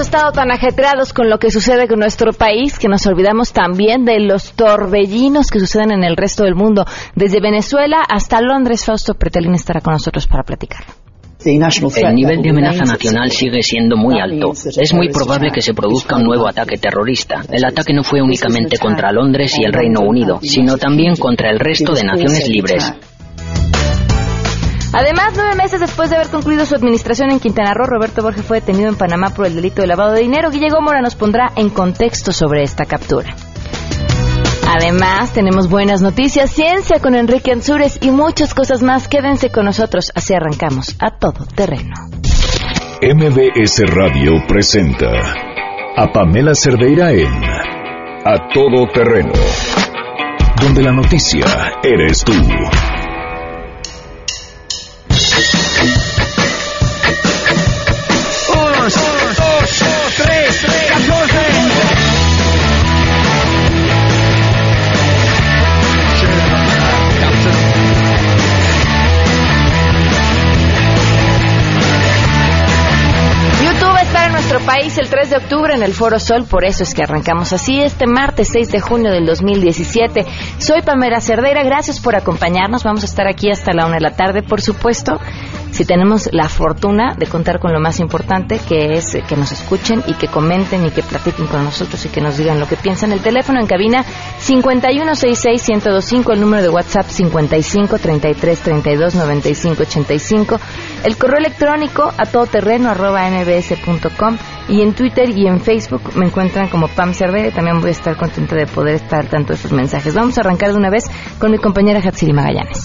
hemos estado tan ajetreados con lo que sucede con nuestro país que nos olvidamos también de los torbellinos que suceden en el resto del mundo. Desde Venezuela hasta Londres, Fausto Pretelin estará con nosotros para platicar. El nivel de amenaza nacional sigue siendo muy alto. Es muy probable que se produzca un nuevo ataque terrorista. El ataque no fue únicamente contra Londres y el Reino Unido, sino también contra el resto de naciones libres. Además, 9 meses después de haber concluido su administración en Quintana Roo, Roberto Borge fue detenido en Panamá por el delito de lavado de dinero. Guille Gómora nos pondrá en contexto sobre esta captura. Además, tenemos buenas noticias, ciencia con Enrique Ansures y muchas cosas más. Quédense con nosotros, así arrancamos a todo terreno. MBS Radio presenta a Pamela Cerdeira en A Todo Terreno, donde la noticia eres tú. País el 3 de octubre en el Foro Sol, por eso es que arrancamos así este martes 6 de junio del 2017. Soy Pamela Cerdeira, gracias por acompañarnos. Vamos a estar aquí hasta la 1 de la tarde, por supuesto, si tenemos la fortuna de contar con lo más importante, que es que nos escuchen y que comenten y que platiquen con nosotros y que nos digan lo que piensan. El teléfono en cabina 5166-1025, el número de WhatsApp 5533329585, el correo electrónico a todoterreno@mbs.com. Y en Twitter y en Facebook me encuentran como Pam Cerdeira. También voy a estar contenta de poder estar al tanto de estos mensajes. Vamos a arrancar de una vez con mi compañera Hatziri Magallanes.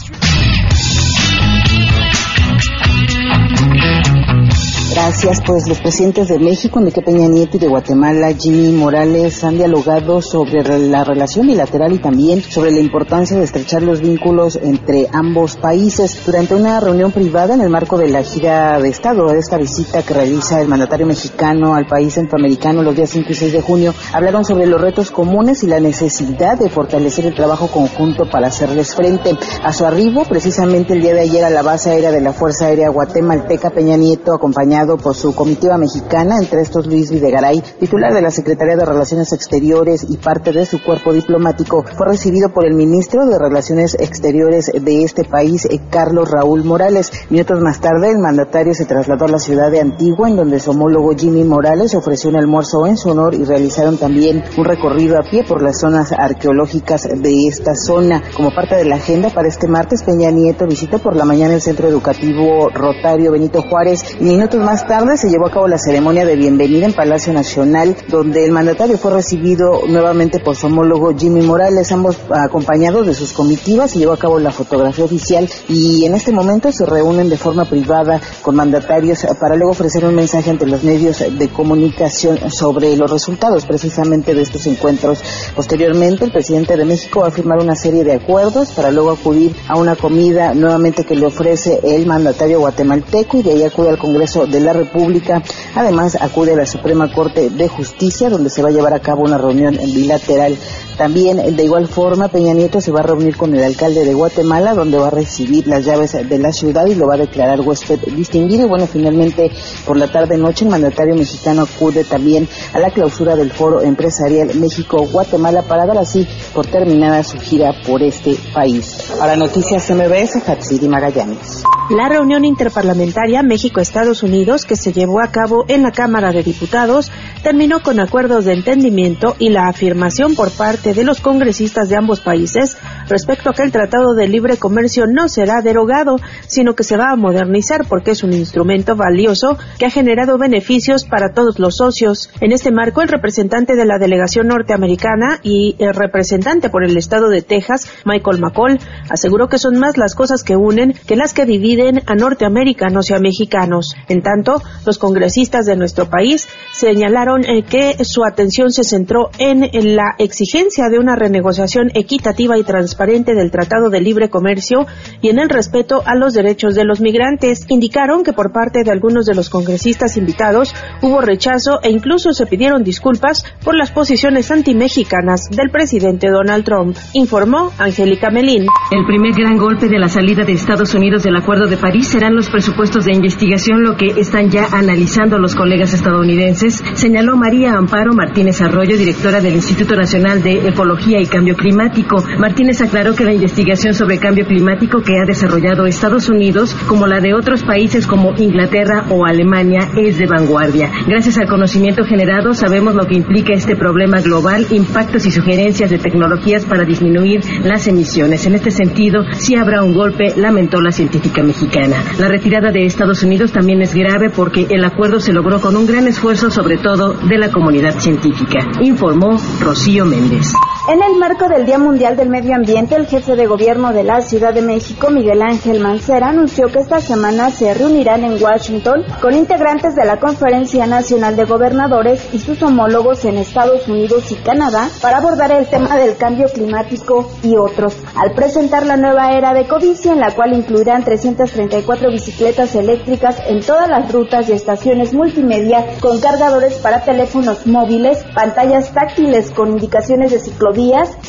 Gracias. Pues los presidentes de México, Enrique Peña Nieto, y de Guatemala, Jimmy Morales, han dialogado sobre la relación bilateral y también sobre la importancia de estrechar los vínculos entre ambos países. Durante una reunión privada en el marco de la gira de Estado, de esta visita que realiza el mandatario mexicano al país centroamericano los días 5 y 6 de junio, hablaron sobre los retos comunes y la necesidad de fortalecer el trabajo conjunto para hacerles frente. A su arribo, precisamente el día de ayer, a la base aérea de la Fuerza Aérea Guatemalteca, Peña Nieto, acompañado por su comitiva mexicana, entre estos Luis Videgaray, titular de la Secretaría de Relaciones Exteriores y parte de su cuerpo diplomático, fue recibido por el ministro de Relaciones Exteriores de este país, Carlos Raúl Morales. Minutos más tarde, el mandatario se trasladó a la ciudad de Antigua, en donde su homólogo Jimmy Morales ofreció un almuerzo en su honor y realizaron también un recorrido a pie por las zonas arqueológicas de esta zona. Como parte de la agenda para este martes, Peña Nieto visitó por la mañana el Centro Educativo Rotario Benito Juárez. Minutos más tarde se llevó a cabo la ceremonia de bienvenida en Palacio Nacional, donde el mandatario fue recibido nuevamente por su homólogo Jimmy Morales, ambos acompañados de sus comitivas. Se llevó a cabo la fotografía oficial y en este momento se reúnen de forma privada con mandatarios para luego ofrecer un mensaje ante los medios de comunicación sobre los resultados precisamente de estos encuentros. Posteriormente, el presidente de México va a firmar una serie de acuerdos para luego acudir a una comida nuevamente que le ofrece el mandatario guatemalteco, y de ahí acude al Congreso de la República. Además, acude a la Suprema Corte de Justicia, donde se va a llevar a cabo una reunión bilateral. También, de igual forma, Peña Nieto se va a reunir con el alcalde de Guatemala, donde va a recibir las llaves de la ciudad y lo va a declarar huésped distinguido. Y bueno, finalmente, por la tarde-noche, el mandatario mexicano acude también a la clausura del Foro Empresarial México-Guatemala para dar así por terminada su gira por este país. Para Noticias MBS, Hatziri Magallanes. La reunión interparlamentaria México-Estados Unidos, que se llevó a cabo en la Cámara de Diputados, terminó con acuerdos de entendimiento y la afirmación por parte de los congresistas de ambos países respecto a que el Tratado de Libre Comercio no será derogado, sino que se va a modernizar porque es un instrumento valioso que ha generado beneficios para todos los socios. En este marco, el representante de la delegación norteamericana y el representante por el estado de Texas, Michael McCall, aseguró que son más las cosas que unen que las que dividen a norteamericanos y a mexicanos. En tanto, los congresistas de nuestro país señalaron que su atención se centró en la exigencia de una renegociación equitativa y transparente transparente del Tratado de Libre Comercio y en el respeto a los derechos de los migrantes. Indicaron que por parte de algunos de los congresistas invitados hubo rechazo e incluso se pidieron disculpas por las posiciones antimexicanas del presidente Donald Trump, informó Angélica Melín. El primer gran golpe de la salida de Estados Unidos del Acuerdo de París serán los presupuestos de investigación, lo que están ya analizando los colegas estadounidenses, señaló María Amparo Martínez Arroyo, directora del Instituto Nacional de Ecología y Cambio Climático. Martínez aclaró que la investigación sobre cambio climático que ha desarrollado Estados Unidos, como la de otros países como Inglaterra o Alemania, es de vanguardia. Gracias al conocimiento generado, sabemos lo que implica este problema global, impactos y sugerencias de tecnologías para disminuir las emisiones. En este sentido, sí habrá un golpe, lamentó la científica mexicana. La retirada de Estados Unidos también es grave porque el acuerdo se logró con un gran esfuerzo, sobre todo de la comunidad científica, informó Rocío Méndez. En el marco del Día Mundial del Medio Ambiente, el jefe de gobierno de la Ciudad de México, Miguel Ángel Mancera, anunció que esta semana se reunirán en Washington con integrantes de la Conferencia Nacional de Gobernadores y sus homólogos en Estados Unidos y Canadá para abordar el tema del cambio climático y otros, al presentar la nueva era de codicia, en la cual incluirán 334 bicicletas eléctricas en todas las rutas y estaciones multimedia con cargadores para teléfonos móviles, pantallas táctiles con indicaciones de ciclovías.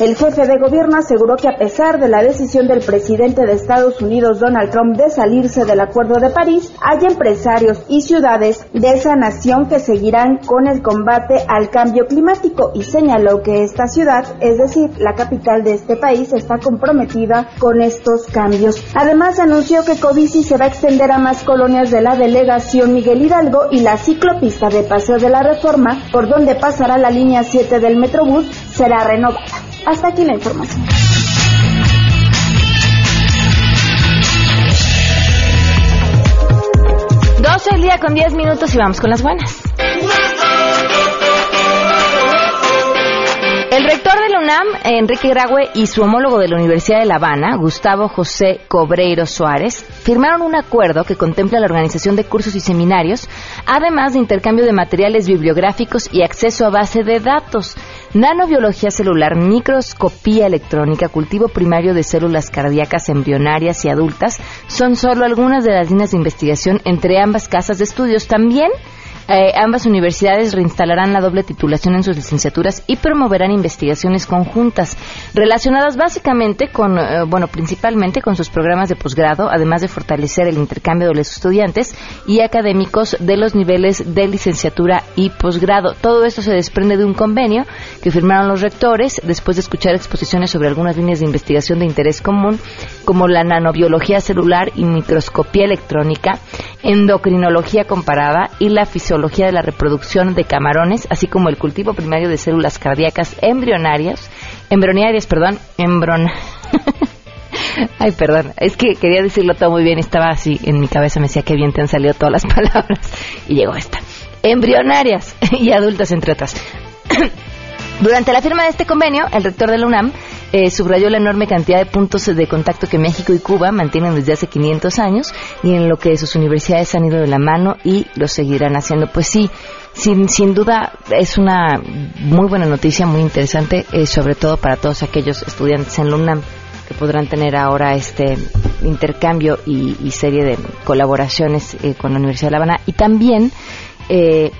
El jefe de gobierno aseguró que a pesar de la decisión del presidente de Estados Unidos, Donald Trump, de salirse del Acuerdo de París, hay empresarios y ciudades de esa nación que seguirán con el combate al cambio climático, y señaló que esta ciudad, es decir, la capital de este país, está comprometida con estos cambios. Además, anunció que Covici se va a extender a más colonias de la delegación Miguel Hidalgo y la ciclopista de Paseo de la Reforma, por donde pasará la línea 7 del Metrobús, será renovada. Hasta aquí la información. Doce del día con 10 minutos y vamos con las buenas. El rector de la UNAM, Enrique Graue, y su homólogo de la Universidad de La Habana, Gustavo José Cobreiro Suárez, firmaron un acuerdo que contempla la organización de cursos y seminarios, además de intercambio de materiales bibliográficos y acceso a base de datos, nanobiología celular, microscopía electrónica, cultivo primario de células cardíacas embrionarias y adultas. Son solo algunas de las líneas de investigación entre ambas casas de estudios. También ambas universidades reinstalarán la doble titulación en sus licenciaturas y promoverán investigaciones conjuntas relacionadas básicamente con, principalmente con sus programas de posgrado, además de fortalecer el intercambio de los estudiantes y académicos de los niveles de licenciatura y posgrado. Todo esto se desprende de un convenio que firmaron los rectores después de escuchar exposiciones sobre algunas líneas de investigación de interés común, como la nanobiología celular y microscopía electrónica, endocrinología comparada y la fisiología de la reproducción de camarones, así como el cultivo primario de células cardíacas embrionarias. Ay, perdón, es que quería decirlo todo muy bien, estaba así en mi cabeza, me decía qué bien te han salido todas las palabras, y llegó esta, embrionarias y adultas, entre otras. Durante la firma de este convenio, el rector de la UNAM subrayó la enorme cantidad de puntos de contacto que México y Cuba mantienen desde hace 500 años y en lo que sus universidades han ido de la mano y lo seguirán haciendo. Pues sí, sin duda es una muy buena noticia, muy interesante, sobre todo para todos aquellos estudiantes en la UNAM que podrán tener ahora este intercambio y serie de colaboraciones con la Universidad de La Habana, y también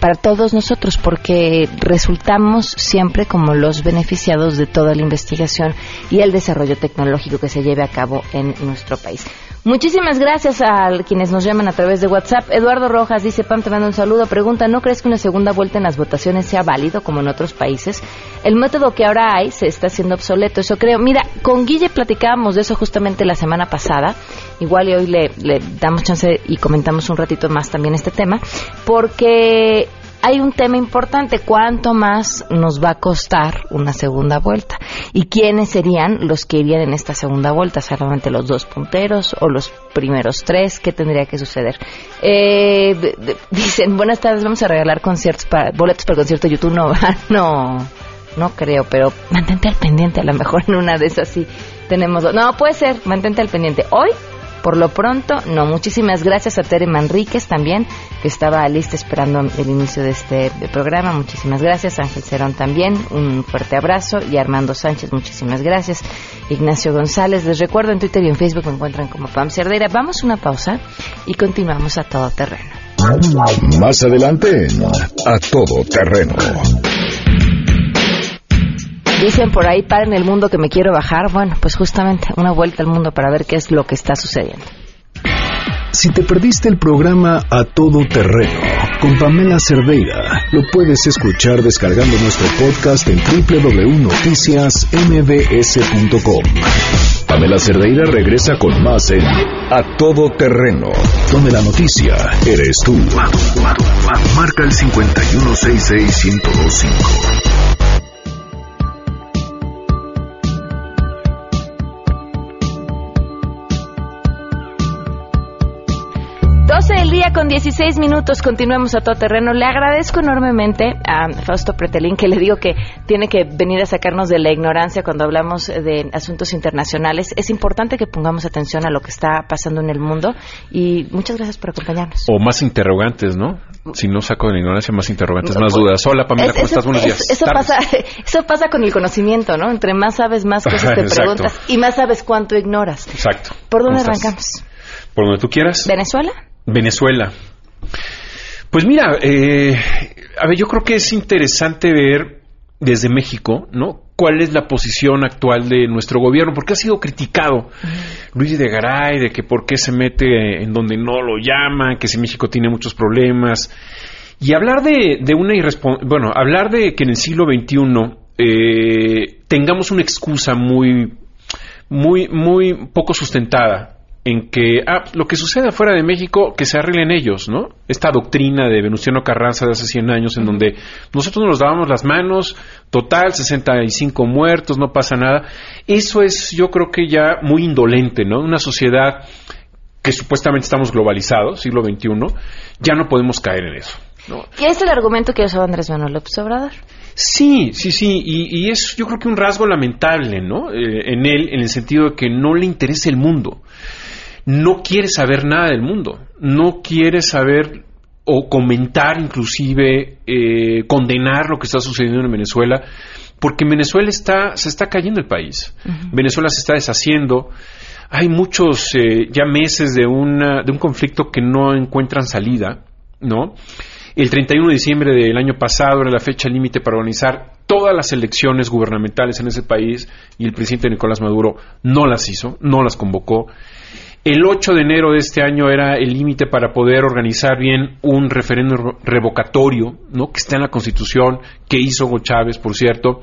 para todos nosotros, porque resultamos siempre como los beneficiados de toda la investigación y el desarrollo tecnológico que se lleve a cabo en nuestro país. Muchísimas gracias a quienes nos llaman a través de WhatsApp. Eduardo Rojas dice, Pam, te mando un saludo. Pregunta, ¿no crees que una segunda vuelta en las votaciones sea válido como en otros países? El método que ahora hay se está haciendo obsoleto, eso creo. Mira, con Guille platicábamos de eso justamente la semana pasada. Igual y hoy le damos chance y comentamos un ratito más también este tema, porque hay un tema importante, ¿cuánto más nos va a costar una segunda vuelta? ¿Y quiénes serían los que irían en esta segunda vuelta? ¿Solamente los dos punteros o los primeros tres? ¿Qué tendría que suceder? Dicen, buenas tardes, vamos a regalar boletos para el concierto de YouTube. No creo, pero mantente al pendiente, a lo mejor en una de esas sí tenemos... No, puede ser, mantente al pendiente. Hoy... Por lo pronto, no. Muchísimas gracias a Tere Manríquez también, que estaba lista esperando el inicio de este programa. Muchísimas gracias. Ángel Cerón también, un fuerte abrazo. Y Armando Sánchez, muchísimas gracias. Ignacio González, les recuerdo, en Twitter y en Facebook me encuentran como Pam Cerdeira. Vamos a una pausa y continuamos a todo terreno. Más adelante, a todo terreno. Dicen por ahí, paren el mundo que me quiero bajar. Bueno, pues justamente una vuelta al mundo para ver qué es lo que está sucediendo. Si te perdiste el programa A Todo Terreno con Pamela Cerdeira, lo puedes escuchar descargando nuestro podcast en www.noticiasmbs.com. Pamela Cerdeira regresa con más en A Todo Terreno, donde la noticia eres tú. Marca el 5166125. El día con 16 minutos, continuamos a todo terreno. Le agradezco enormemente a Fausto Pretelin, que le digo que tiene que venir a sacarnos de la ignorancia cuando hablamos de asuntos internacionales. Es importante que pongamos atención a lo que está pasando en el mundo, y muchas gracias por acompañarnos. O más interrogantes, ¿no? Si no saco de la ignorancia, más interrogantes, más dudas. Hola, Pamela, ¿cómo estás? Buenos días. Eso pasa con el conocimiento, ¿no? Entre más sabes, más cosas te preguntas, y más sabes cuánto ignoras. Exacto. ¿Por dónde arrancamos? Por donde tú quieras. Venezuela. Pues mira, a ver, yo creo que es interesante ver desde México, ¿no?, cuál es la posición actual de nuestro gobierno, porque ha sido criticado Luis Videgaray, de que por qué se mete en donde no lo llaman, que si México tiene muchos problemas. Y hablar de una hablar de que en el siglo XXI tengamos una excusa muy poco sustentada, en que lo que sucede afuera de México, que se arreglen ellos, ¿no? Esta doctrina de Venustiano Carranza de hace 100 años, en donde nosotros nos dábamos las manos, total, 65 muertos, no pasa nada. Eso es, yo creo que ya muy indolente, ¿no? Una sociedad que supuestamente estamos globalizados, siglo XXI, ya no podemos caer en eso, ¿no? ¿Y es el argumento que usó Andrés Manuel López Obrador? Sí, y es, yo creo que un rasgo lamentable, ¿no? En él, en el sentido de que no le interesa el mundo. No quiere saber nada del mundo, no quiere saber o comentar, inclusive condenar lo que está sucediendo en Venezuela, porque en Venezuela se está cayendo el país. Uh-huh. Venezuela se está deshaciendo. Hay muchos ya meses de un conflicto que no encuentran salida, ¿no? El 31 de diciembre del año pasado era la fecha límite para organizar todas las elecciones gubernamentales en ese país, y el presidente Nicolás Maduro no las hizo, no las convocó. El 8 de enero de este año era el límite para poder organizar bien un referéndum revocatorio, ¿no?, que está en la Constitución, que hizo Hugo Chávez, por cierto,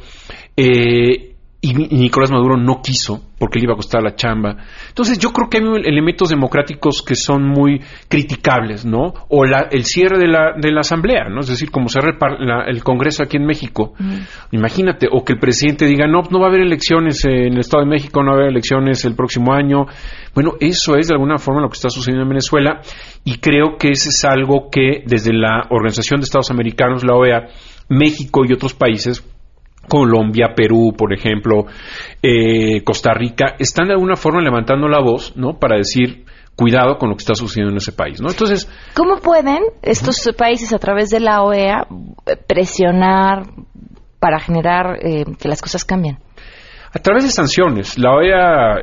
y Nicolás Maduro no quiso porque le iba a costar la chamba. Entonces yo creo que hay elementos democráticos que son muy criticables, ¿no? O el cierre de la Asamblea, ¿no? Es decir, como cerrar el Congreso aquí en México. Mm. Imagínate, o que el presidente diga, no va a haber elecciones en el Estado de México, no va a haber elecciones el próximo año. Bueno, eso es de alguna forma lo que está sucediendo en Venezuela, y creo que ese es algo que desde la Organización de Estados Americanos, la OEA, México y otros países, Colombia, Perú, por ejemplo, Costa Rica, están de alguna forma levantando la voz, ¿no?, para decir, cuidado con lo que está sucediendo en ese país, ¿no? Entonces, ¿cómo pueden estos países a través de la OEA presionar para generar que las cosas cambien? A través de sanciones. La OEA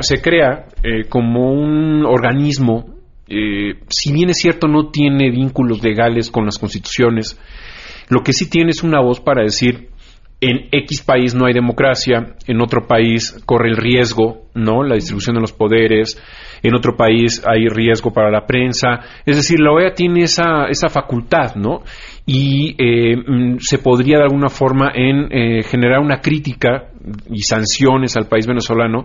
se crea como un organismo, si bien es cierto no tiene vínculos legales con las constituciones, lo que sí tiene es una voz para decir, en X país no hay democracia, en otro país corre el riesgo, ¿no?, la distribución de los poderes, en otro país hay riesgo para la prensa. Es decir, la OEA tiene esa facultad, ¿no? Y se podría de alguna forma generar una crítica y sanciones al país venezolano,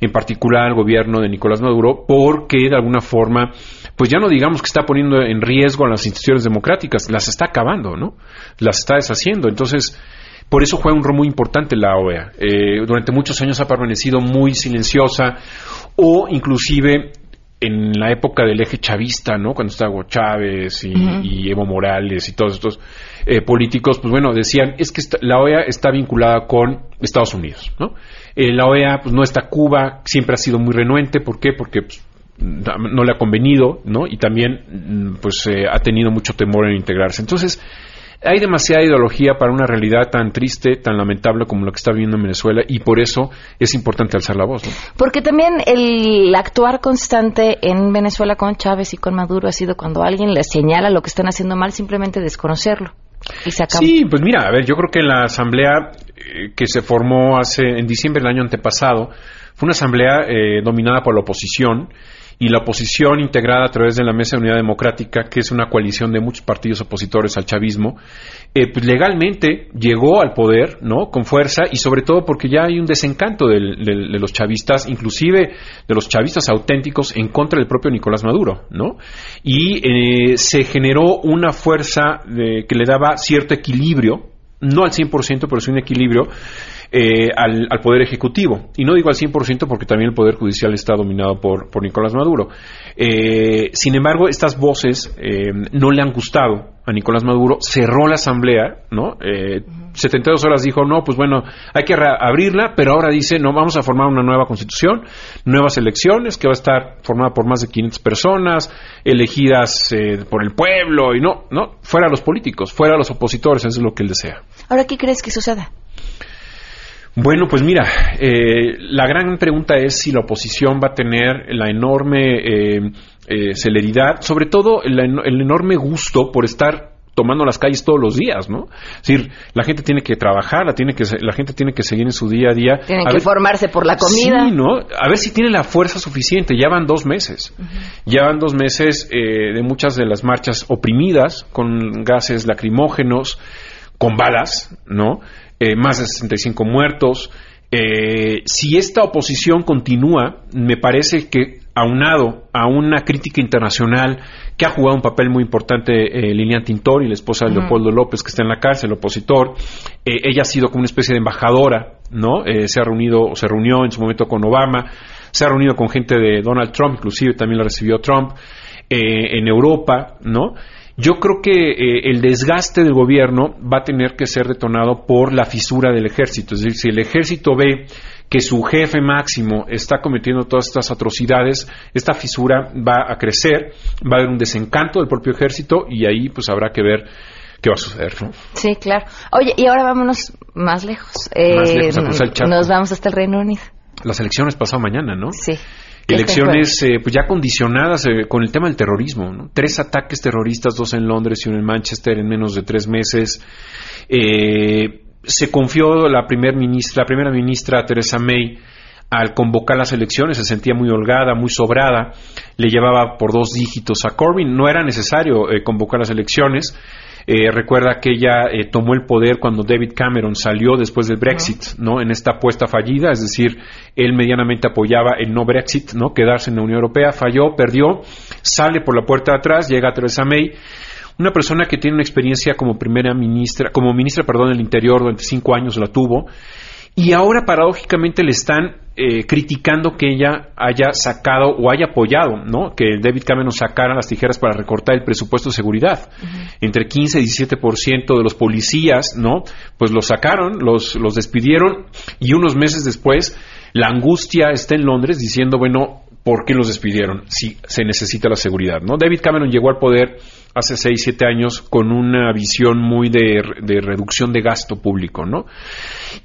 en particular al gobierno de Nicolás Maduro, porque de alguna forma, pues ya no digamos que está poniendo en riesgo a las instituciones democráticas, las está acabando, ¿no? Las está deshaciendo. Entonces, por eso juega un rol muy importante la OEA. Durante muchos años ha permanecido muy silenciosa, o inclusive en la época del eje chavista, ¿no? Cuando estaba Hugo Chávez y Evo Morales y todos estos políticos, pues bueno, decían, es que la OEA está vinculada con Estados Unidos, ¿no? La OEA, pues no está Cuba, siempre ha sido muy renuente, ¿por qué? Porque pues, no le ha convenido, ¿no? Y también, pues, ha tenido mucho temor en integrarse. Entonces, hay demasiada ideología para una realidad tan triste, tan lamentable como la que está viviendo en Venezuela, y por eso es importante alzar la voz, ¿no? Porque también el actuar constante en Venezuela con Chávez y con Maduro ha sido cuando alguien les señala lo que están haciendo mal, simplemente desconocerlo y se acabó. Sí, pues mira, a ver, yo creo que la asamblea que se formó en diciembre del año antepasado fue una asamblea dominada por la oposición, y la oposición integrada a través de la Mesa de Unidad Democrática, que es una coalición de muchos partidos opositores al chavismo, pues legalmente llegó al poder, ¿no?, con fuerza, y sobre todo porque ya hay un desencanto de los chavistas, inclusive de los chavistas auténticos en contra del propio Nicolás Maduro, ¿no? Y se generó una fuerza que le daba cierto equilibrio, no al 100%, pero sí un equilibrio, al Poder Ejecutivo. Y no digo al 100% porque también el Poder Judicial está dominado por Nicolás Maduro. Sin embargo, estas voces no le han gustado a Nicolás Maduro. Cerró la asamblea, ¿no? 72 horas dijo, no, pues bueno, hay que abrirla, pero ahora dice, no, vamos a formar una nueva constitución, nuevas elecciones, que va a estar formada por más de 500 personas, elegidas por el pueblo, y no, fuera los políticos, fuera los opositores, eso es lo que él desea. Ahora, ¿qué crees que suceda? Bueno, pues mira, la gran pregunta es si la oposición va a tener la enorme celeridad, sobre todo el enorme gusto por estar tomando las calles todos los días, ¿no? Es decir, la gente tiene que trabajar, la gente tiene que seguir en su día a día. Tienen que formarse por la comida. Sí, ¿no? A ver si tiene la fuerza suficiente. Ya van 2 meses. Uh-huh. Ya van 2 meses de muchas de las marchas oprimidas, con gases lacrimógenos, con balas, ¿no? Más de 65 muertos. Si esta oposición continúa, me parece que aunado a una crítica internacional que ha jugado un papel muy importante, Lilian Tintori, la esposa de Leopoldo López, que está en la cárcel, opositor, ella ha sido como una especie de embajadora, ¿no? Se reunió en su momento con Obama, se ha reunido con gente de Donald Trump, inclusive también la recibió Trump, en Europa, ¿no? Yo creo que el desgaste del gobierno va a tener que ser detonado por la fisura del ejército. Es decir, si el ejército ve que su jefe máximo está cometiendo todas estas atrocidades, esta fisura va a crecer, va a haber un desencanto del propio ejército y ahí pues habrá que ver qué va a suceder, ¿no? Sí, claro. Oye, y ahora vámonos más lejos. Más lejos, nos vamos hasta el Reino Unido. Las elecciones pasado mañana, ¿no? Sí. Elecciones pues ya condicionadas con el tema del terrorismo, ¿no? 3 ataques terroristas, 2 en Londres y 1 en Manchester en menos de 3 meses. Se confió la primera ministra Teresa May al convocar las elecciones. Se sentía muy holgada, muy sobrada, le llevaba por 2 dígitos a Corbyn. No era necesario convocar las elecciones. Recuerda que ella tomó el poder cuando David Cameron salió después del Brexit, ¿no? En esta apuesta fallida, es decir, él medianamente apoyaba el no Brexit, ¿no? Quedarse en la Unión Europea, falló, perdió, sale por la puerta de atrás, llega Teresa May, una persona que tiene una experiencia como ministra del Interior, durante 5 años la tuvo, y ahora paradójicamente le están criticando que ella haya sacado o haya apoyado, ¿no?, que David Cameron sacara las tijeras para recortar el presupuesto de seguridad. Entre 15 y 17% de los policías, ¿no?, pues los sacaron, los despidieron, y unos meses después la angustia está en Londres diciendo, bueno, ¿por qué los despidieron? Si se necesita la seguridad, ¿no? David Cameron llegó al poder hace 6-7 años con una visión muy de reducción de gasto público, ¿no?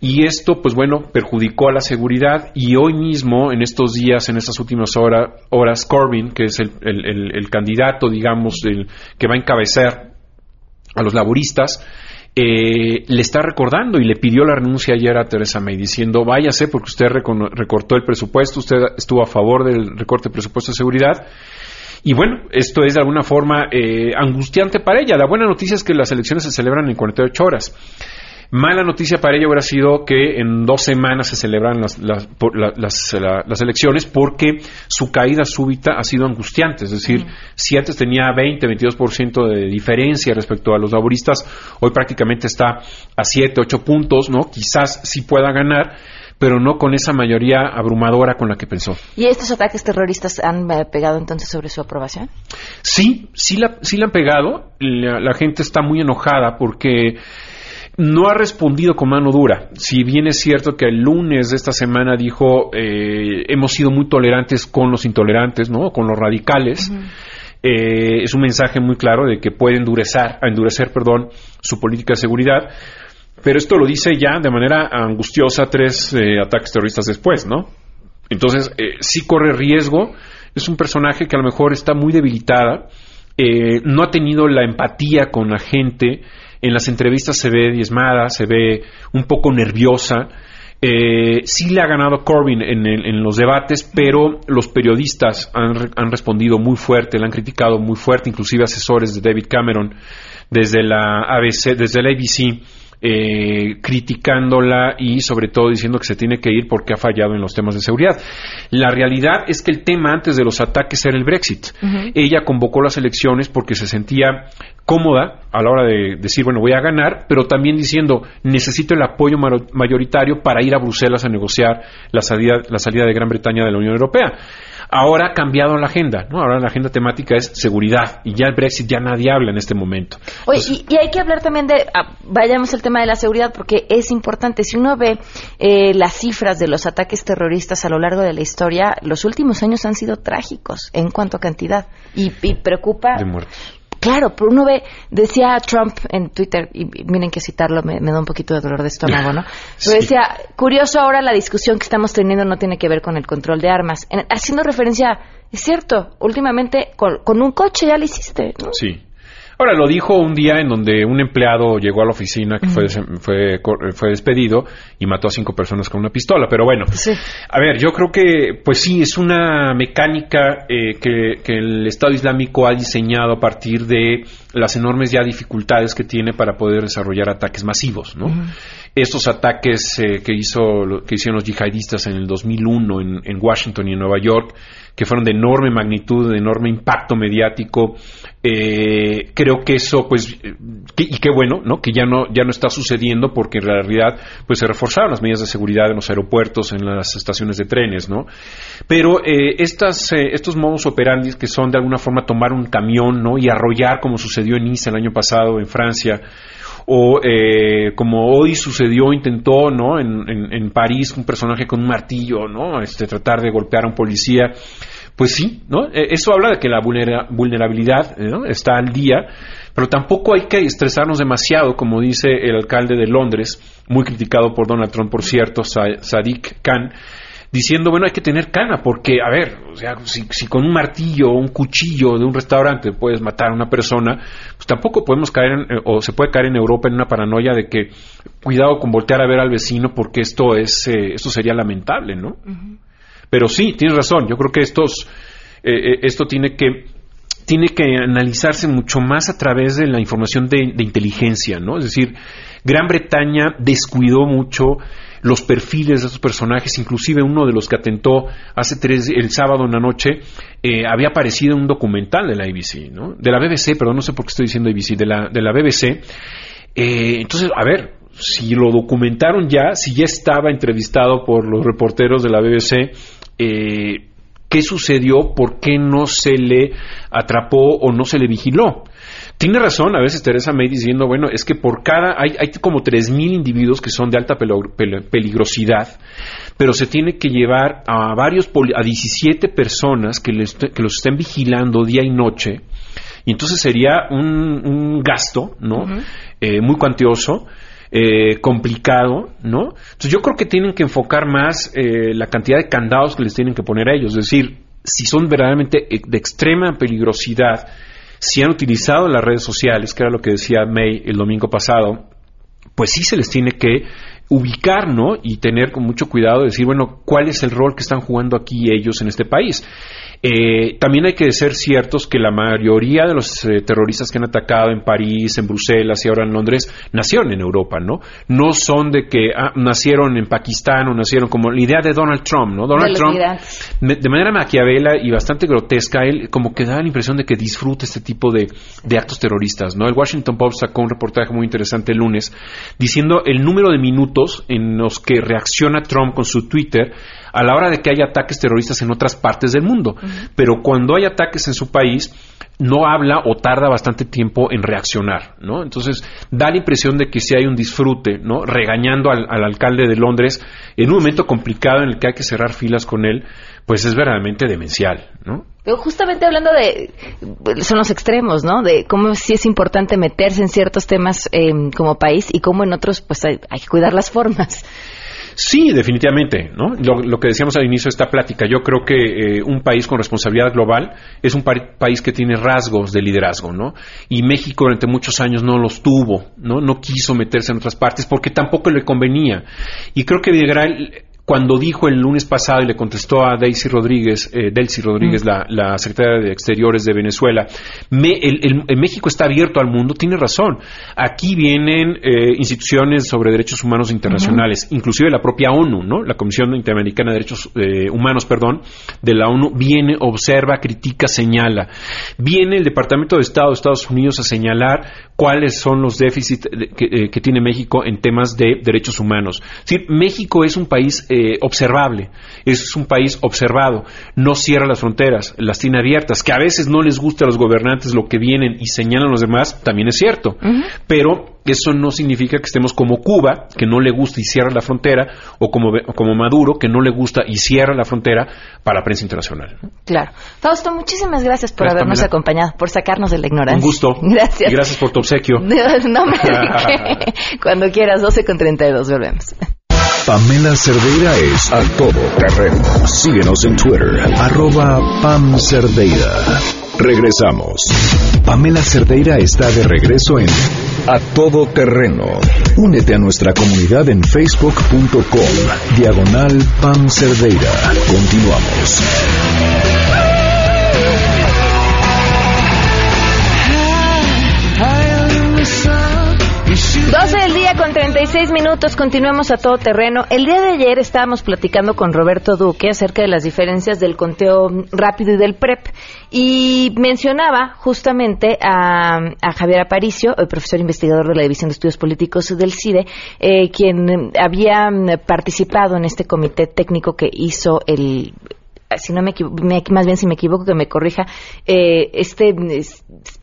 Y esto, pues bueno, perjudicó a la seguridad, y hoy mismo, en estos días, en estas últimas horas, Corbyn, que es el candidato, digamos, que va a encabezar a los laboristas, le está recordando y le pidió la renuncia ayer a Theresa May, diciendo, váyase porque usted recortó el presupuesto, usted estuvo a favor del recorte del presupuesto de seguridad. Y bueno, esto es de alguna forma angustiante para ella. La buena noticia es que las elecciones se celebran en 48 horas. Mala noticia para ella hubiera sido que en 2 semanas se celebran las elecciones, porque su caída súbita ha sido angustiante. Es decir, si antes tenía 20-22% de diferencia respecto a los laboristas, hoy prácticamente está a 7-8 puntos, ¿no? Quizás sí pueda ganar, pero no con esa mayoría abrumadora con la que pensó. ¿Y estos ataques terroristas han pegado entonces sobre su aprobación? Sí la han pegado. La gente está muy enojada porque no ha respondido con mano dura. Si bien es cierto que el lunes de esta semana dijo hemos sido muy tolerantes con los intolerantes, ¿no? Con los radicales. Uh-huh. Es un mensaje muy claro de que puede endurecer, su política de seguridad. Pero esto lo dice ya de manera angustiosa 3 ataques terroristas después, ¿no? Entonces, sí corre riesgo. Es un personaje que a lo mejor está muy debilitada. No ha tenido la empatía con la gente. En las entrevistas se ve diezmada, se ve un poco nerviosa. Sí le ha ganado Corbyn en los debates, pero los periodistas han respondido muy fuerte, le han criticado muy fuerte, inclusive asesores de David Cameron desde la ABC, criticándola y sobre todo diciendo que se tiene que ir porque ha fallado en los temas de seguridad. La realidad es que el tema antes de los ataques era el Brexit. Uh-huh. Ella convocó las elecciones porque se sentía cómoda a la hora de decir, bueno, voy a ganar, pero también diciendo, necesito el apoyo mayoritario para ir a Bruselas a negociar la salida de Gran Bretaña de la Unión Europea. Ahora ha cambiado la agenda, ¿no? Ahora la agenda temática es seguridad y ya el Brexit ya nadie habla en este momento. Oye, entonces, y hay que hablar también de, vayamos al tema de la seguridad porque es importante. Si uno ve las cifras de los ataques terroristas a lo largo de la historia, los últimos años han sido trágicos en cuanto a cantidad y preocupa. De muerte. Claro, pero uno ve, decía Trump en Twitter, y miren que citarlo me da un poquito de dolor de estómago, ¿no? Pero sí. Decía, curioso ahora la discusión que estamos teniendo no tiene que ver con el control de armas. Haciendo referencia, es cierto, últimamente con un coche ya lo hiciste, ¿no? Sí. Ahora, lo dijo un día en donde un empleado llegó a la oficina que fue despedido y mató a 5 personas con una pistola. Pero bueno, sí. A ver, yo creo que, pues sí, es una mecánica que el Estado Islámico ha diseñado a partir de las enormes ya dificultades que tiene para poder desarrollar ataques masivos, ¿no? Uh-huh. Estos ataques que hicieron los yihadistas en el 2001 en Washington y en Nueva York, que fueron de enorme magnitud, de enorme impacto mediático, creo que eso, pues, y qué bueno, ¿no? Que ya no está sucediendo porque en realidad, pues, se reforzaron las medidas de seguridad en los aeropuertos, en las estaciones de trenes, ¿no? Pero estos modus operandi que son de alguna forma tomar un camión, ¿no? Y arrollar, como sucedió en Niza el año pasado en Francia, o como hoy sucedió, intentó, ¿no? En París, un personaje con un martillo, ¿no? Tratar de golpear a un policía. Pues sí, ¿no? Eso habla de que la vulnerabilidad, ¿no? Está al día, pero tampoco hay que estresarnos demasiado, como dice el alcalde de Londres, muy criticado por Donald Trump, por cierto, Sadiq Khan, diciendo, bueno, hay que tener cana, porque, a ver, o sea, si con un martillo o un cuchillo de un restaurante puedes matar a una persona, pues tampoco podemos se puede caer en Europa en una paranoia de que, cuidado con voltear a ver al vecino, porque esto sería lamentable, ¿no? Uh-huh. Pero sí, tienes razón, yo creo que esto tiene que analizarse mucho más a través de la información de inteligencia, ¿no? Es decir, Gran Bretaña descuidó mucho los perfiles de estos personajes, inclusive uno de los que atentó el sábado en la noche, había aparecido en un documental de la ABC, ¿no? De la BBC, perdón, no sé por qué estoy diciendo ABC, de la BBC. Entonces, a ver, si lo documentaron ya, si ya estaba entrevistado por los reporteros de la BBC, ¿qué sucedió? ¿Por qué no se le atrapó o no se le vigiló? Tiene razón a veces Teresa May diciendo, bueno, es que por cada... Hay como 3,000 individuos que son de alta peligrosidad, pero se tiene que llevar a 17 personas que los estén vigilando día y noche, y entonces sería un gasto, ¿no? Uh-huh. Muy cuantioso. Complicado, ¿no? Entonces yo creo que tienen que enfocar más la cantidad de candados que les tienen que poner a ellos. Es decir, si son verdaderamente de extrema peligrosidad, si han utilizado las redes sociales, que era lo que decía May el domingo pasado, pues sí se les tiene que ubicar, ¿no? Y tener con mucho cuidado de decir, bueno, ¿cuál es el rol que están jugando aquí ellos en este país? También hay que ser ciertos que la mayoría de los terroristas que han atacado en París, en Bruselas y ahora en Londres, nacieron en Europa, ¿no? No son de que nacieron en Pakistán o nacieron como la idea de Donald Trump, ¿no? Donald Trump, de manera maquiavela y bastante grotesca, él como que da la impresión de que disfruta este tipo de actos terroristas, ¿no? El Washington Post sacó un reportaje muy interesante el lunes diciendo el número de minutos en los que reacciona Trump con su Twitter a la hora de que haya ataques terroristas en otras partes del mundo. Uh-huh. Pero cuando hay ataques en su país, no habla o tarda bastante tiempo en reaccionar, ¿no? Entonces, da la impresión de que sí hay un disfrute, ¿no? Regañando al alcalde de Londres en un momento complicado en el que hay que cerrar filas con él, pues es verdaderamente demencial, ¿no? Pero justamente hablando de... son los extremos, ¿no? De cómo sí es importante meterse en ciertos temas como país y cómo en otros, pues hay que cuidar las formas. Sí, definitivamente, ¿no? Lo que decíamos al inicio de esta plática, yo creo que un país con responsabilidad global es un país que tiene rasgos de liderazgo, ¿no? Y México durante muchos años no los tuvo, ¿no? No quiso meterse en otras partes porque tampoco le convenía. Y creo que Videgaray, cuando dijo el lunes pasado y le contestó a Delcy Rodríguez, la secretaria de Exteriores de Venezuela, México está abierto al mundo, tiene razón. Aquí vienen instituciones sobre derechos humanos internacionales, inclusive la propia ONU, ¿no? La Comisión Interamericana de Derechos Humanos, de la ONU, viene, observa, critica, señala. Viene el Departamento de Estado de Estados Unidos a señalar cuáles son los déficits que tiene México en temas de derechos humanos. Es decir, México es un país observable, es un país observado, no cierra las fronteras, las tiene abiertas, que a veces no les gusta a los gobernantes lo que vienen y señalan a los demás, también es cierto, pero eso no significa que estemos como Cuba, que no le gusta y cierra la frontera, o como Maduro, que no le gusta y cierra la frontera para la prensa internacional. Claro. Fausto, muchísimas gracias por habernos acompañado, por sacarnos de la ignorancia. Un gusto. Gracias. Y gracias por tu obsequio. No me dediqué. Cuando quieras, 12:32, volvemos. Pamela Cerdeira es a todo terreno. Síguenos en Twitter, @PamCerdeira. Regresamos. Pamela Cerdeira está de regreso en A Todo Terreno. Únete a nuestra comunidad en facebook.com/PamCerdeira. Continuamos. Con 36 minutos, continuemos a todo terreno. El día de ayer estábamos platicando con Roberto Duque acerca de las diferencias del conteo rápido y del PREP, y mencionaba justamente a Javier Aparicio, el profesor investigador de la División de Estudios Políticos del CIDE, quien había participado en este comité técnico que hizo el... si no me equivoco, más bien si me equivoco que me corrija,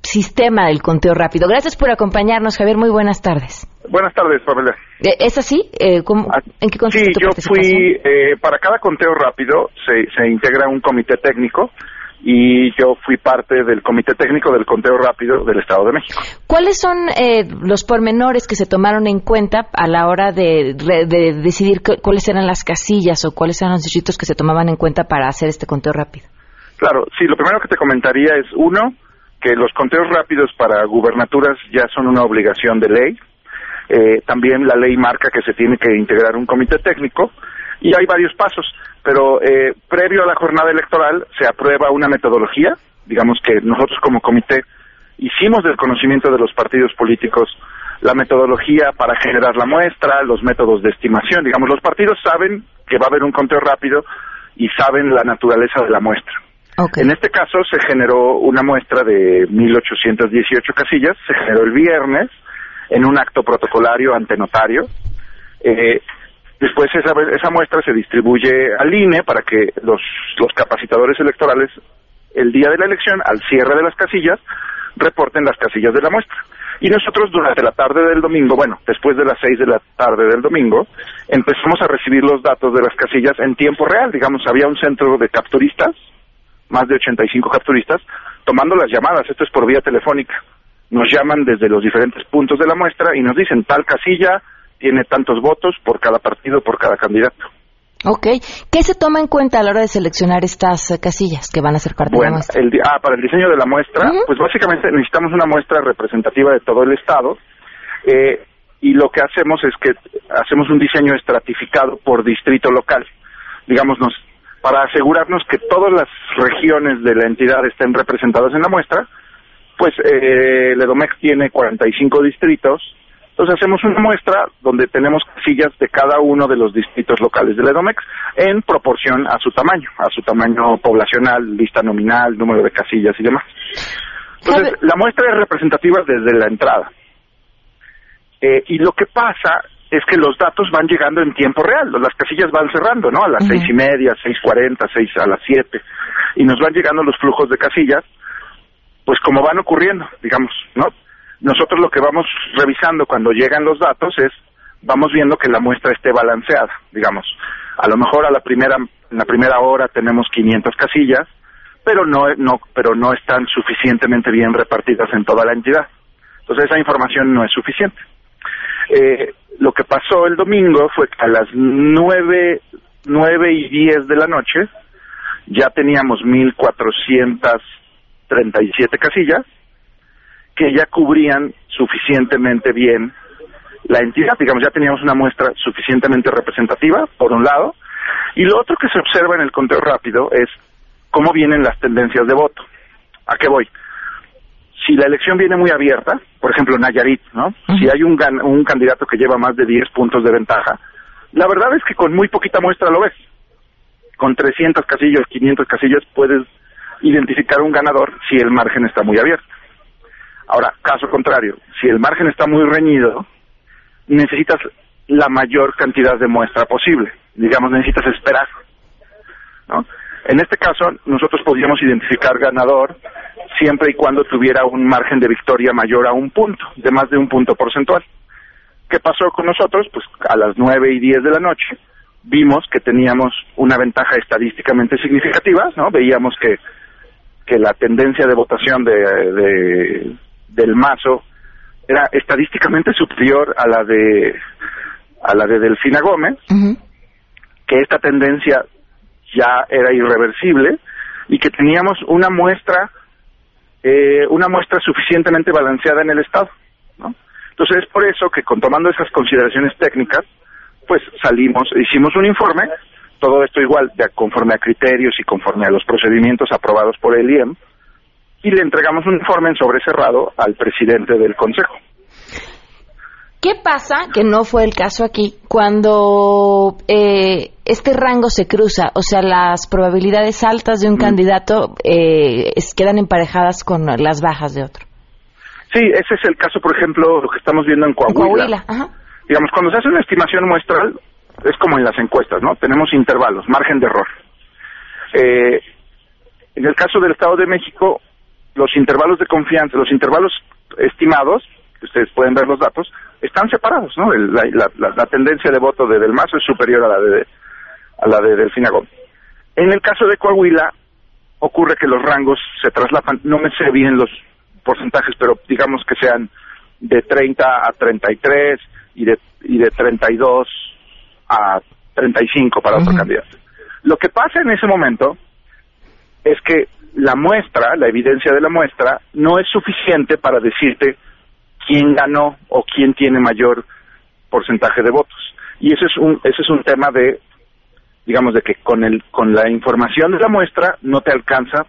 sistema del conteo rápido. Gracias por acompañarnos, Javier, muy buenas tardes. Buenas tardes, Pamela. ¿Es así? ¿En qué consiste tu participación? Sí, yo fui, para cada conteo rápido se integra un comité técnico, y yo fui parte del comité técnico del conteo rápido del Estado de México. ¿Cuáles son los pormenores que se tomaron en cuenta a la hora de decidir cuáles eran las casillas o cuáles eran los distritos que se tomaban en cuenta para hacer este conteo rápido? Claro, sí, lo primero que te comentaría es, uno, que los conteos rápidos para gubernaturas ya son una obligación de ley. También la ley marca que se tiene que integrar un comité técnico, y hay varios pasos. Pero previo a la jornada electoral se aprueba una metodología, digamos que nosotros como comité hicimos del conocimiento de los partidos políticos la metodología para generar la muestra, los métodos de estimación, digamos los partidos saben que va a haber un conteo rápido y saben la naturaleza de la muestra. Okay. En este caso se generó una muestra de 1,818 casillas, se generó el viernes en un acto protocolario ante notario. Después esa muestra se distribuye al INE para que los capacitadores electorales el día de la elección, al cierre de las casillas, reporten las casillas de la muestra. Y nosotros durante la tarde del domingo, después de las 6 de la tarde del domingo, empezamos a recibir los datos de las casillas en tiempo real. Digamos, había un centro de capturistas, más de 85 capturistas, tomando las llamadas. Esto es por vía telefónica. Nos llaman desde los diferentes puntos de la muestra y nos dicen tal casilla tiene tantos votos por cada partido, por cada candidato. Okay. ¿Qué se toma en cuenta a la hora de seleccionar estas casillas que van a ser parte de la muestra? Para el diseño de la muestra, pues básicamente necesitamos una muestra representativa de todo el estado, y lo que hacemos es que hacemos un diseño estratificado por distrito local. Digamos, nos para asegurarnos que todas las regiones de la entidad estén representadas en la muestra, pues el EDOMEC tiene 45 distritos, entonces hacemos una muestra donde tenemos casillas de cada uno de los distritos locales del EDOMEC en proporción a su tamaño poblacional, lista nominal, número de casillas y demás. Entonces, la muestra es representativa desde la entrada. Y lo que pasa es que los datos van llegando en tiempo real, las casillas van cerrando, ¿no? A las 6:30, 6:40, a las 7, y nos van llegando los flujos de casillas, pues como van ocurriendo, digamos, ¿no? Nosotros lo que vamos revisando cuando llegan los datos es, vamos viendo que la muestra esté balanceada, digamos. A lo mejor a la primera hora tenemos 500 casillas, pero no están suficientemente bien repartidas en toda la entidad. Entonces esa información no es suficiente. Lo que pasó el domingo fue que a las 9:10 de la noche ya teníamos 1,437 casillas que ya cubrían suficientemente bien la entidad. Digamos, ya teníamos una muestra suficientemente representativa, por un lado, y lo otro que se observa en el conteo rápido es cómo vienen las tendencias de voto. ¿A qué voy? Si la elección viene muy abierta, por ejemplo Nayarit, ¿no? Si hay un candidato que lleva más de 10 puntos de ventaja, la verdad es que con muy poquita muestra lo ves. Con 300 casillas, 500 casillas puedes identificar un ganador si el margen está muy abierto. Ahora, caso contrario, si el margen está muy reñido, necesitas la mayor cantidad de muestra posible. Digamos, necesitas esperar, ¿no? En este caso, nosotros podríamos identificar ganador siempre y cuando tuviera un margen de victoria mayor a un punto, de más de un punto porcentual. ¿Qué pasó con nosotros? Pues a las 9:10 de la noche vimos que teníamos una ventaja estadísticamente significativa, ¿no? Veíamos que la tendencia de votación del mazo era estadísticamente superior a la de Delfina Gómez, que esta tendencia ya era irreversible y que teníamos una muestra suficientemente balanceada en el estado, ¿no? Entonces es por eso que tomando esas consideraciones técnicas, pues hicimos un informe, todo esto igual conforme a criterios y conforme a los procedimientos aprobados por el IEM, y le entregamos un informe en sobrecerrado al presidente del Consejo. ¿Qué pasa, que no fue el caso aquí, cuando este rango se cruza? O sea, las probabilidades altas de un candidato quedan emparejadas con las bajas de otro. Sí, ese es el caso, por ejemplo, lo que estamos viendo en Coahuila. Ajá. Digamos, cuando se hace una estimación muestral, es como en las encuestas, ¿no? Tenemos intervalos, margen de error. En el caso del Estado de México, los intervalos de confianza, los intervalos estimados, ustedes pueden ver los datos, están separados, ¿no? La tendencia de voto de Del Mazo es superior a la de Delfina Gómez. En el caso de Coahuila ocurre que los rangos se traslapan, no me sé bien los porcentajes, pero digamos que sean de 30 a 33 y de 32 a 35 para otro candidato. Lo que pasa en ese momento es que la evidencia de la muestra no es suficiente para decirte quién ganó o quién tiene mayor porcentaje de votos. Y ese es un tema de, digamos, de que con la información de la muestra no te alcanza,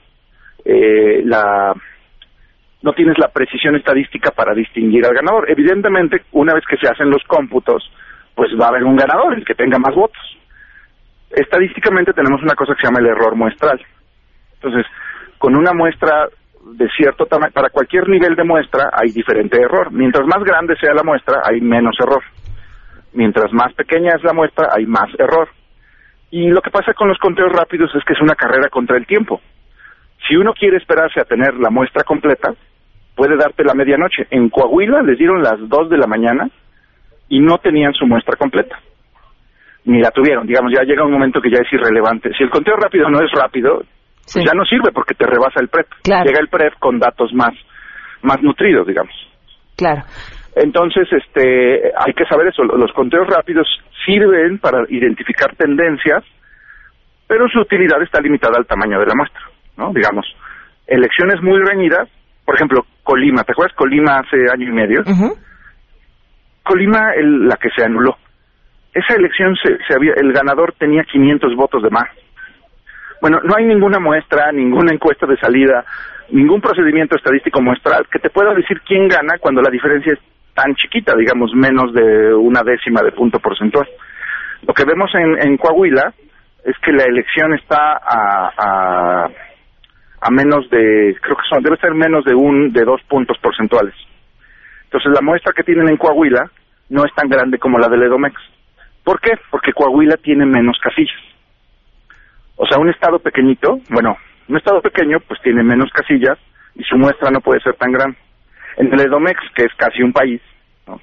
no tienes la precisión estadística para distinguir al ganador. Evidentemente, una vez que se hacen los cómputos, pues va a haber un ganador, el que tenga más votos. Estadísticamente tenemos una cosa que se llama el error muestral. Entonces, con una muestra de cierto tamaño, para cualquier nivel de muestra hay diferente error. Mientras más grande sea la muestra, hay menos error. Mientras más pequeña es la muestra, hay más error. Y lo que pasa con los conteos rápidos es que es una carrera contra el tiempo. Si uno quiere esperarse a tener la muestra completa, puede darte la medianoche. En Coahuila les dieron las 2 de la mañana y no tenían su muestra completa. Ni la tuvieron. Digamos, ya llega un momento que ya es irrelevante. Si el conteo rápido no es rápido, sí, pues ya no sirve porque te rebasa el PREP. Claro. Llega el PREP con datos más nutridos, digamos. Claro. Entonces, hay que saber eso. Los conteos rápidos sirven para identificar tendencias, pero su utilidad está limitada al tamaño de la muestra, ¿no? Digamos, elecciones muy reñidas, por ejemplo, Colima. ¿Te acuerdas Colima hace año y medio? Colima, la que se anuló. Esa elección, el ganador tenía 500 votos de más. Bueno, no hay ninguna muestra, ninguna encuesta de salida, ningún procedimiento estadístico muestral que te pueda decir quién gana cuando la diferencia es tan chiquita, digamos, menos de 0.1 punto porcentual. Lo que vemos en Coahuila es que la elección está a menos de, creo que son, debe ser menos de 2 puntos porcentuales. Entonces la muestra que tienen en Coahuila no es tan grande como la del Edomex. ¿Por qué? Porque Coahuila tiene menos casillas. O sea, un estado pequeñito, bueno, un estado pequeño pues tiene menos casillas y su muestra no puede ser tan grande. En el Edomex, que es casi un país, ¿no?,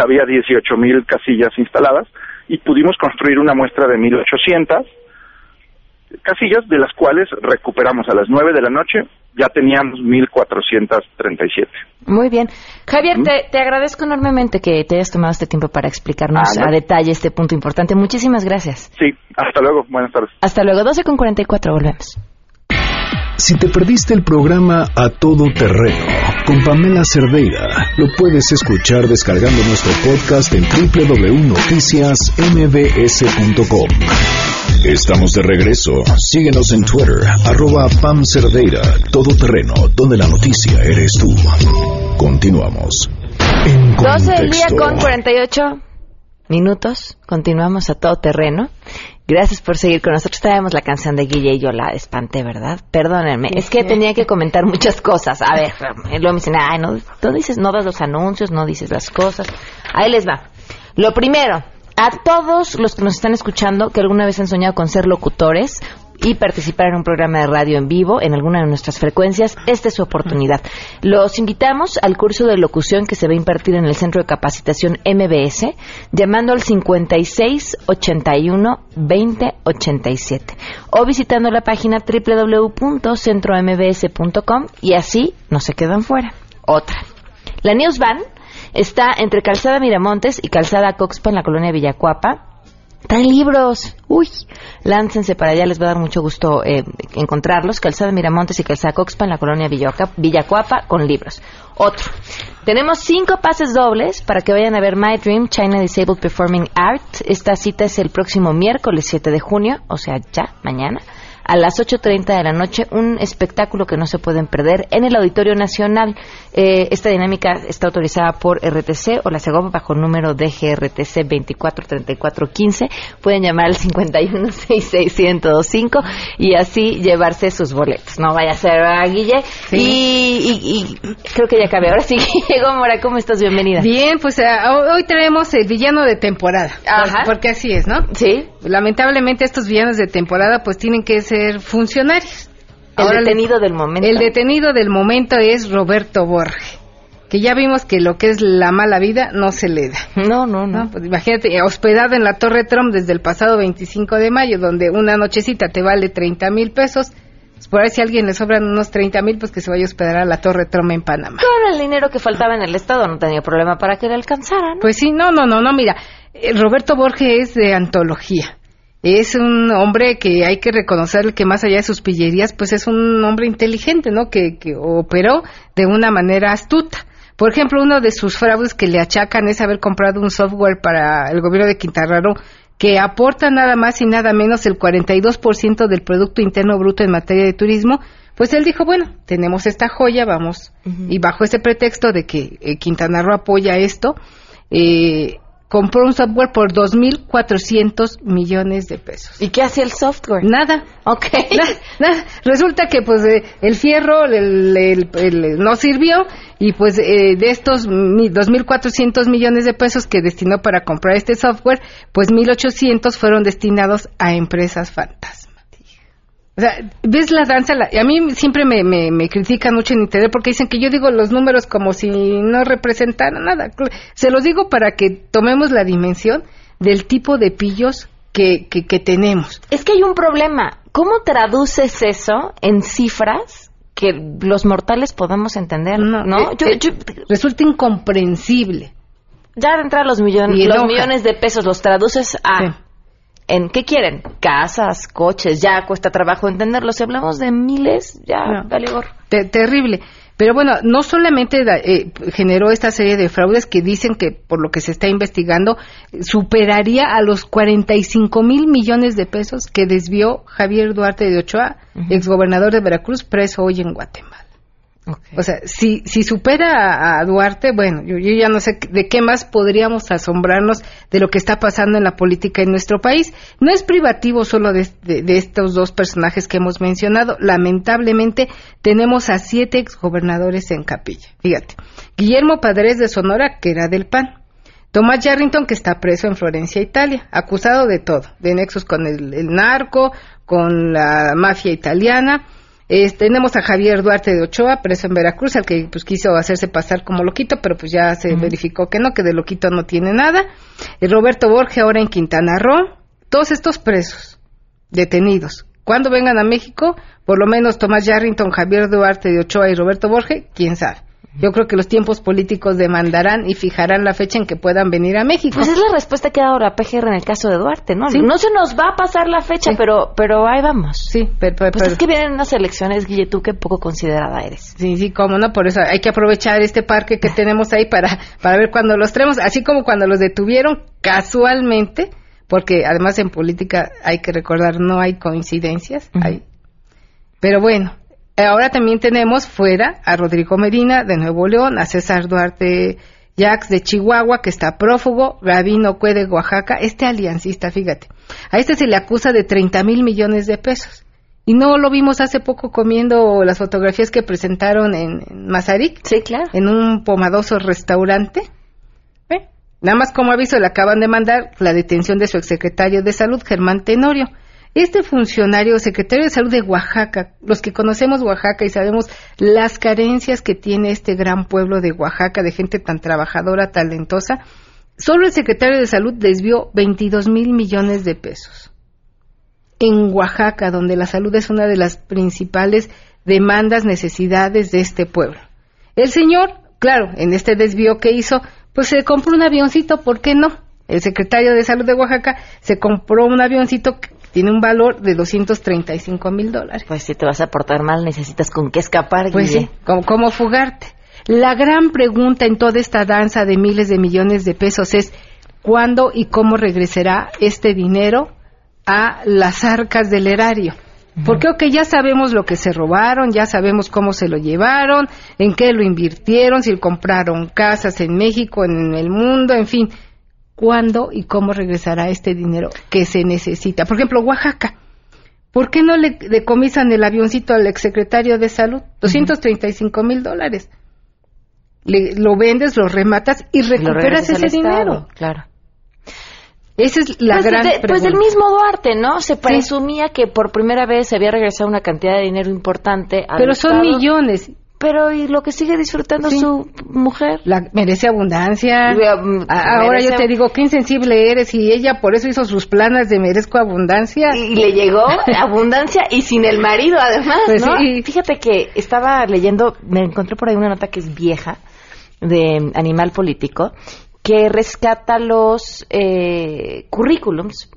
había 18,000 casillas instaladas y pudimos construir una muestra de 1,800 casillas, de las cuales recuperamos a las 9 de la noche, ya teníamos 1,437. Muy bien. Javier, te agradezco enormemente que te hayas tomado este tiempo para explicarnos a detalle este punto importante. Muchísimas gracias. Sí, hasta luego. Buenas tardes. Hasta luego. 12:44, volvemos. Si te perdiste el programa A Todo Terreno con Pamela Cerdeira, lo puedes escuchar descargando nuestro podcast en www.noticiasmbs.com. Estamos de regreso. Síguenos en Twitter, @PamCerdeira, Todo Terreno, donde la noticia eres tú. Continuamos. 12:48 Continuamos A Todo Terreno. Gracias por seguir con nosotros. Traemos la canción de Guille y yo la espanté, ¿verdad? Perdónenme, sí, es que tenía que comentar muchas cosas. A ver, luego me dicen, ay, no dices, no das los anuncios, no dices las cosas. Ahí les va. Lo primero, a todos los que nos están escuchando, que alguna vez han soñado con ser locutores y participar en un programa de radio en vivo en alguna de nuestras frecuencias, esta es su oportunidad. Los invitamos al curso de locución que se va a impartir en el Centro de Capacitación MBS, llamando al 5681-2087 o visitando la página www.centrombs.com, y así no se quedan fuera. Otra. La News Van está entre Calzada Miramontes y Calzada Coxpa en la colonia Villacuapa. Traen libros, uy, láncense para allá, les va a dar mucho gusto encontrarlos. Calzada Miramontes y Calzada Coxpa en la colonia Villacuapa con libros. Otro, tenemos 5 pases dobles para que vayan a ver My Dream China Disabled Performing Art. Esta cita es el próximo miércoles 7 de junio, o sea, ya, mañana, a las 8:30 de la noche, un espectáculo que no se pueden perder en el Auditorio Nacional. Esta dinámica está autorizada por RTC o la Segob bajo número DGRTC 243415. Pueden llamar al 51661025 y así llevarse sus boletos. No vaya a ser, ¿verdad, Guille? Sí. Y creo que ya acabé. Ahora sí, Guille Gómora, ¿cómo estás? Bienvenida. Bien, pues hoy traemos el villano de temporada. Ajá. Porque así es, ¿no? Sí. Lamentablemente estos villanos de temporada pues tienen que ser funcionarios. El detenido del momento es Roberto Borge, que ya vimos que lo que es la mala vida no se le da. No. Pues imagínate, hospedado en la Torre Trump desde el pasado 25 de mayo, donde una nochecita te vale 30,000 pesos. Pues por ahí, si a alguien le sobran unos 30,000, pues que se vaya a hospedar a la Torre Trump en Panamá. Todo el dinero que faltaba en el Estado no tenía problema para que le alcanzaran, ¿no? Pues sí, no, mira, Roberto Borge es de antología. Es un hombre que hay que reconocer que más allá de sus pillerías, pues es un hombre inteligente, ¿no? Que operó de una manera astuta. Por ejemplo, uno de sus fraudes que le achacan es haber comprado un software para el gobierno de Quintana Roo que aporta nada más y nada menos el 42% del Producto Interno Bruto en materia de turismo. Pues él dijo, bueno, tenemos esta joya, vamos. Uh-huh. Y bajo ese pretexto de que Quintana Roo apoya esto, compró un software por 2.400 millones de pesos. ¿Y qué hace el software? Nada. Ok. Nada. Resulta que pues el fierro no sirvió y pues de estos 2.400 millones de pesos que destinó para comprar este software, pues 1.800 fueron destinados a empresas fantasma. O sea, ves la danza. A mí siempre me critican mucho en Internet porque dicen que yo digo los números como si no representaran nada. Se los digo para que tomemos la dimensión del tipo de pillos que tenemos. Es que hay un problema. ¿Cómo traduces eso en cifras que los mortales podamos entender? No. Resulta incomprensible. Ya de entrar los millones de pesos los traduces a... Sí. ¿En qué quieren? Casas, coches, ya cuesta trabajo entenderlo. Si hablamos de miles, ya vale gorro. Terrible. Pero bueno, no solamente generó esta serie de fraudes que dicen que, por lo que se está investigando, superaría a los 45 mil millones de pesos que desvió Javier Duarte de Ochoa, exgobernador de Veracruz, preso hoy en Guatemala. Okay. O sea, si supera a Duarte, bueno, yo ya no sé de qué más podríamos asombrarnos de lo que está pasando en la política en nuestro país. No es privativo solo de estos dos personajes que hemos mencionado. Lamentablemente tenemos a 7 exgobernadores en capilla. Fíjate, Guillermo Padres de Sonora, que era del PAN. Tomás Yarrington, que está preso en Florencia, Italia, acusado de todo, de nexos con el narco, con la mafia italiana. Tenemos a Javier Duarte de Ochoa, preso en Veracruz, al que pues quiso hacerse pasar como loquito, pero pues ya se verificó que no, que de loquito no tiene nada. Roberto Borge, ahora en Quintana Roo. Todos estos presos, detenidos, cuando vengan a México, por lo menos Tomás Yarrington, Javier Duarte de Ochoa y Roberto Borge, quién sabe. Yo creo que los tiempos políticos demandarán y fijarán la fecha en que puedan venir a México. Pues es la respuesta que da ahora PGR en el caso de Duarte, ¿no? Sí. No se nos va a pasar la fecha, sí, pero ahí vamos. Sí, pero es que vienen unas elecciones, Guille, tú qué poco considerada eres. Sí, sí, cómo no, por eso hay que aprovechar este parque que tenemos ahí para ver cuando los traemos, así como cuando los detuvieron casualmente, porque además en política hay que recordar, no hay coincidencias, hay. Pero bueno. Ahora también tenemos fuera a Rodrigo Medina de Nuevo León, a César Duarte Yax de Chihuahua, que está prófugo, Gabino Cue de Oaxaca, aliancista, fíjate. A se le acusa de 30 mil millones de pesos. Y no lo vimos hace poco comiendo las fotografías que presentaron en Mazarik. Sí, claro. En un pomadoso restaurante. Nada más como aviso, le acaban de mandar la detención de su exsecretario de Salud, Germán Tenorio. Este funcionario, secretario de Salud de Oaxaca, los que conocemos Oaxaca y sabemos las carencias que tiene este gran pueblo de Oaxaca, de gente tan trabajadora, talentosa, solo el secretario de Salud desvió 22 mil millones de pesos. En Oaxaca, donde la salud es una de las principales demandas, necesidades de este pueblo. El señor, claro, en este desvío que hizo, pues se compró un avioncito, ¿por qué no? El secretario de Salud de Oaxaca se compró un avioncito que tiene un valor de $235,000. Pues si te vas a portar mal, necesitas con qué escapar. Pues Guille. Sí, ¿cómo fugarte? La gran pregunta en toda esta danza de miles de millones de pesos es ¿cuándo y cómo regresará este dinero a las arcas del erario? Porque ya sabemos lo que se robaron, ya sabemos cómo se lo llevaron, en qué lo invirtieron, si compraron casas en México, en el mundo, en fin. ¿Cuándo y cómo regresará este dinero que se necesita? Por ejemplo, Oaxaca. ¿Por qué no le decomisan el avioncito al exsecretario de Salud? $235,000. Lo vendes, lo rematas y recuperas ese dinero. Claro. Esa es la gran pregunta. Pues del mismo Duarte, ¿no? Se presumía que por primera vez se había regresado una cantidad de dinero importante al Pero son Estado. Millones. Pero y lo que sigue disfrutando su mujer, merece abundancia. Ahora merece... yo te digo, qué insensible eres, y ella por eso hizo sus planas de merezco abundancia. Y le llegó abundancia y sin el marido además, pues ¿no? Sí. Fíjate que estaba leyendo, me encontré por ahí una nota que es vieja, de Animal Político, que rescata los currículums,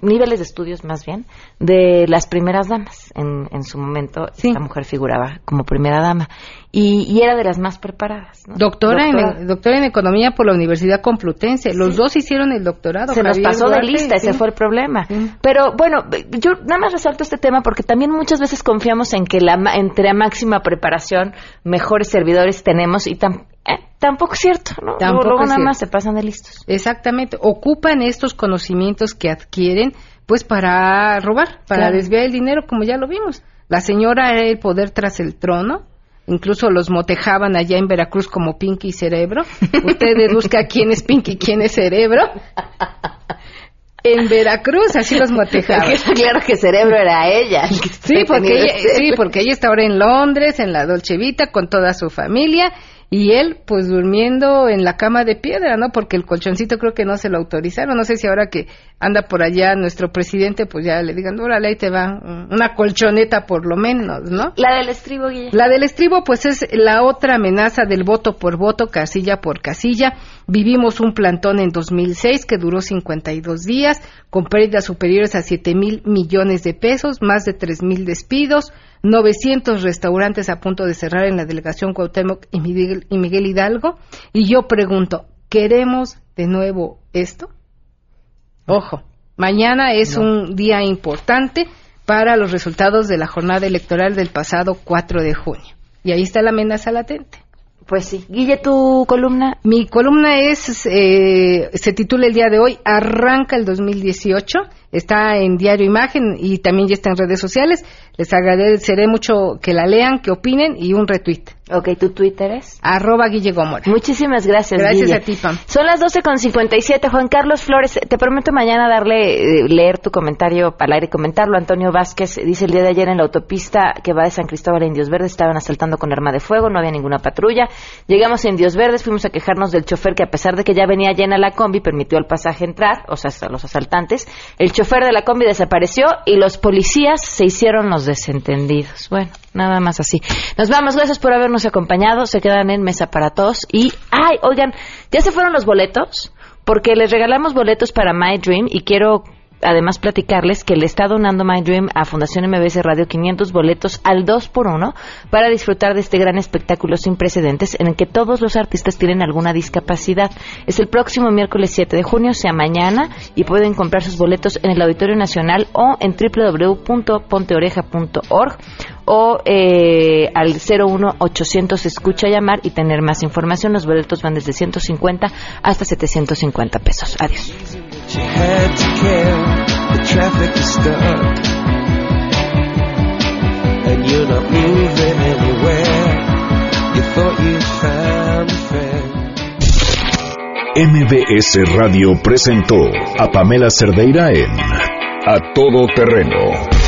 niveles de estudios más bien, de las primeras damas. En su momento esta mujer figuraba como primera dama y era de las más preparadas, ¿no? Doctora en Economía por la Universidad Complutense. Los dos hicieron el doctorado. Se nos pasó Duarte, de lista, ese fue el problema. Pero bueno, yo nada más resalto este tema porque también muchas veces confiamos en que entre máxima preparación mejores servidores tenemos y tampoco es cierto, ¿no? Luego nada más se pasan de listos. Exactamente. Ocupan estos conocimientos que adquieren, pues, para robar, para desviar el dinero, como ya lo vimos. La señora era el poder tras el trono. Incluso los motejaban allá en Veracruz como Pinky y Cerebro. Usted deduzca quién es Pinky y quién es Cerebro. En Veracruz así los motejaban. Claro que Cerebro era ella. Porque ella está ahora en Londres, en la Dolce Vita, con toda su familia. Y él, pues, durmiendo en la cama de piedra, ¿no? Porque el colchoncito creo que no se lo autorizaron. No sé si ahora que anda por allá nuestro presidente, pues ya le digan, órale, ahí te va una colchoneta por lo menos, ¿no? La del estribo, Guille. La del estribo, pues, es la otra amenaza del voto por voto, casilla por casilla. Vivimos un plantón en 2006 que duró 52 días, con pérdidas superiores a 7 mil millones de pesos, más de 3 mil despidos. 900 restaurantes a punto de cerrar en la delegación Cuauhtémoc y Miguel Hidalgo. Y yo pregunto, ¿queremos de nuevo esto? Ojo, mañana es un día importante para los resultados de la jornada electoral del pasado 4 de junio. Y ahí está la amenaza latente. Pues sí. Guille, ¿tu columna? Mi columna es, se titula el día de hoy, Arranca el 2018, está en Diario Imagen y también ya está en redes sociales. Les agradeceré mucho que la lean, que opinen y un retweet. Ok, ¿tu Twitter es? @Guille Gómora. Muchísimas gracias, Guille. A ti, Pam. Son las 12:57. Juan Carlos Flores, te prometo mañana leer tu comentario al aire y comentarlo. Antonio Vázquez dice, el día de ayer en la autopista que va de San Cristóbal a Indios Verdes estaban asaltando con arma de fuego, no había ninguna patrulla. Llegamos a Indios Verdes, fuimos a quejarnos del chofer que, a pesar de que ya venía llena la combi, permitió al pasaje entrar, o sea, a los asaltantes. El chofer de la combi desapareció y los policías se hicieron los desentendidos. Bueno, nada más así. Nos vamos, gracias por habernos acompañado. Se quedan en Mesa para Todos. Y, ay, oigan, ya se fueron los boletos, porque les regalamos boletos para My Dream y quiero además platicarles que le está donando My Dream a Fundación MBS Radio 500 boletos al 2x1 para disfrutar de este gran espectáculo sin precedentes en el que todos los artistas tienen alguna discapacidad. Es el próximo miércoles 7 de junio, sea mañana, y pueden comprar sus boletos en el Auditorio Nacional o en www.ponteoreja.org o al 01800 escucha llamar y tener más información. Los boletos van desde 150 hasta 750 pesos. Adiós. The traffic is stuck and you're not moving anywhere. You thought you'd found a friend. MBS Radio presentó a Pamela Cerdeira en A Todo Terreno.